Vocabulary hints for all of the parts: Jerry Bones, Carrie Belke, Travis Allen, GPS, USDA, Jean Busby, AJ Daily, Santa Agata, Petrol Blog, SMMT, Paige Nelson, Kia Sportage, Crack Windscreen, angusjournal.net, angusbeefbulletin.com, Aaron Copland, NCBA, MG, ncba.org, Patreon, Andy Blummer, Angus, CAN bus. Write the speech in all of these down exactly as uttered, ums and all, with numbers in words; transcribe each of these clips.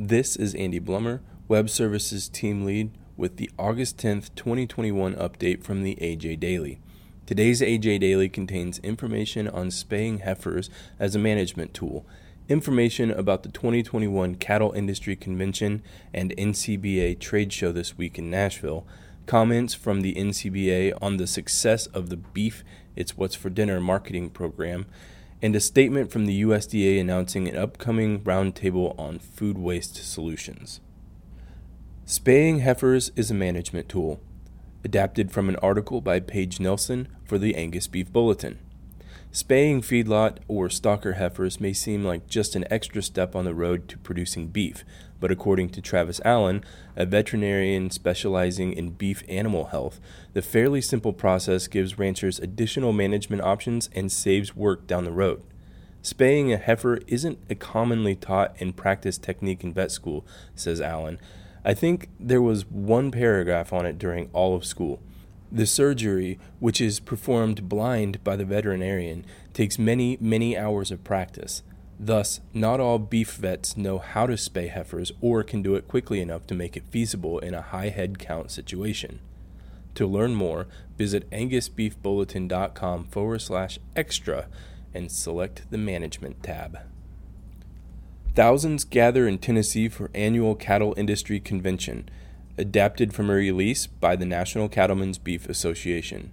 This is Andy Blummer, Web Services Team Lead, with the August tenth, twenty twenty-one update from the A J Daily. Today's A J Daily contains information on spaying heifers as a management tool, information about the twenty twenty-one Cattle Industry Convention and N C B A trade show this week in Nashville, comments from the N C B A on the success of the Beef It's What's for Dinner marketing program, and a statement from the U S D A announcing an upcoming roundtable on food waste solutions. Spaying heifers is a management tool, adapted from an article by Paige Nelson for the Angus Beef Bulletin. Spaying feedlot or stocker heifers may seem like just an extra step on the road to producing beef, but according to Travis Allen, a veterinarian specializing in beef animal health, the fairly simple process gives ranchers additional management options and saves work down the road. Spaying a heifer isn't a commonly taught and practiced technique in vet school, says Allen. I think there was one paragraph on it during all of school. The surgery, which is performed blind by the veterinarian, takes many, many hours of practice. Thus, not all beef vets know how to spay heifers or can do it quickly enough to make it feasible in a high head count situation. To learn more, visit angusbeefbulletin.com forward slash extra and select the management tab. Thousands gather in Tennessee for annual Cattle Industry Convention, adapted from a release by the National Cattlemen's Beef Association.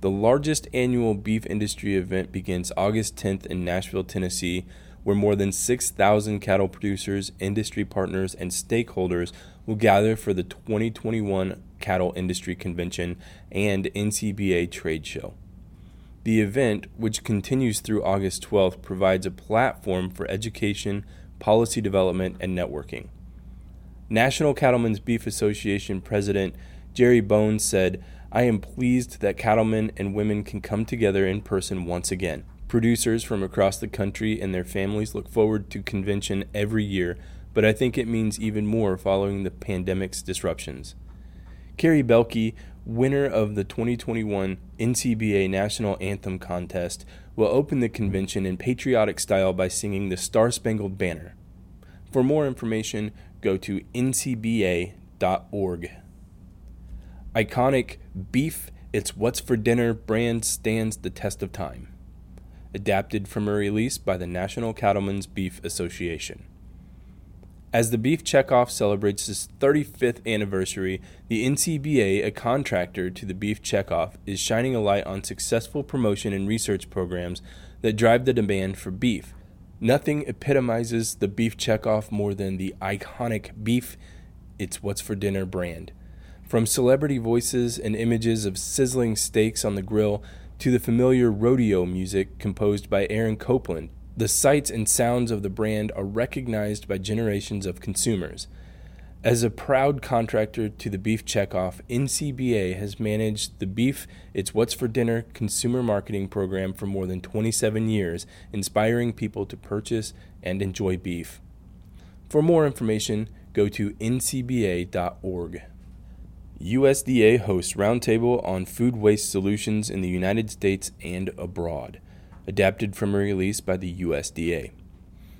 The largest annual beef industry event begins August tenth in Nashville, Tennessee, where more than six thousand cattle producers, industry partners, and stakeholders will gather for the twenty twenty-one Cattle Industry Convention and N C B A trade show. The event, which continues through August twelfth, provides a platform for education, policy development, and networking. National Cattlemen's Beef Association President Jerry Bones said, "I am pleased that cattlemen and women can come together in person once again. Producers from across the country and their families look forward to convention every year, but I think it means even more following the pandemic's disruptions." Carrie Belke, winner of the twenty twenty-one N C B A National Anthem Contest, will open the convention in patriotic style by singing the Star-Spangled Banner. For more information, go to N C B A dot org. Iconic Beef It's What's for Dinner brand stands the test of time, adapted from a release by the National Cattlemen's Beef Association. As the Beef Checkoff celebrates its thirty-fifth anniversary, the N C B A, a contractor to the Beef Checkoff, is shining a light on successful promotion and research programs that drive the demand for beef. Nothing epitomizes the Beef Checkoff more than the iconic Beef It's What's for Dinner brand. From celebrity voices and images of sizzling steaks on the grill to the familiar rodeo music composed by Aaron Copland, the sights and sounds of the brand are recognized by generations of consumers. As a proud contractor to the Beef Checkoff, N C B A has managed the Beef It's What's for Dinner consumer marketing program for more than twenty-seven years, inspiring people to purchase and enjoy beef. For more information, go to N C B A dot org. U S D A hosts roundtable on food waste solutions in the United States and abroad, adapted from a release by the U S D A.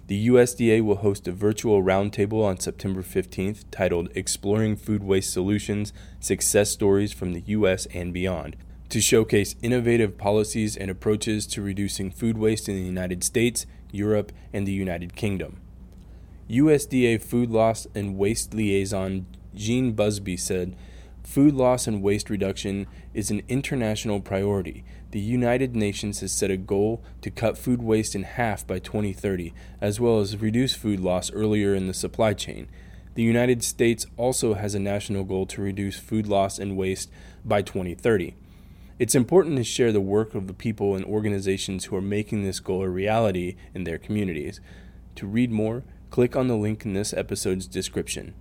The U S D A will host a virtual roundtable on September fifteenth titled Exploring Food Waste Solutions, Success Stories from the U S and Beyond, to showcase innovative policies and approaches to reducing food waste in the United States, Europe, and the United Kingdom. U S D A Food Loss and Waste Liaison Jean Busby said, "Food loss and waste reduction is an international priority. The United Nations has set a goal to cut food waste in half by twenty thirty, as well as reduce food loss earlier in the supply chain. The United States also has a national goal to reduce food loss and waste by twenty thirty. It's important to share the work of the people and organizations who are making this goal a reality in their communities." To read more, click on the link in this episode's description.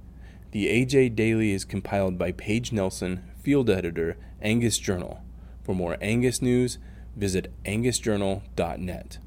The A J Daily is compiled by Paige Nelson, field editor, Angus Journal. For more Angus news, visit angus journal dot net.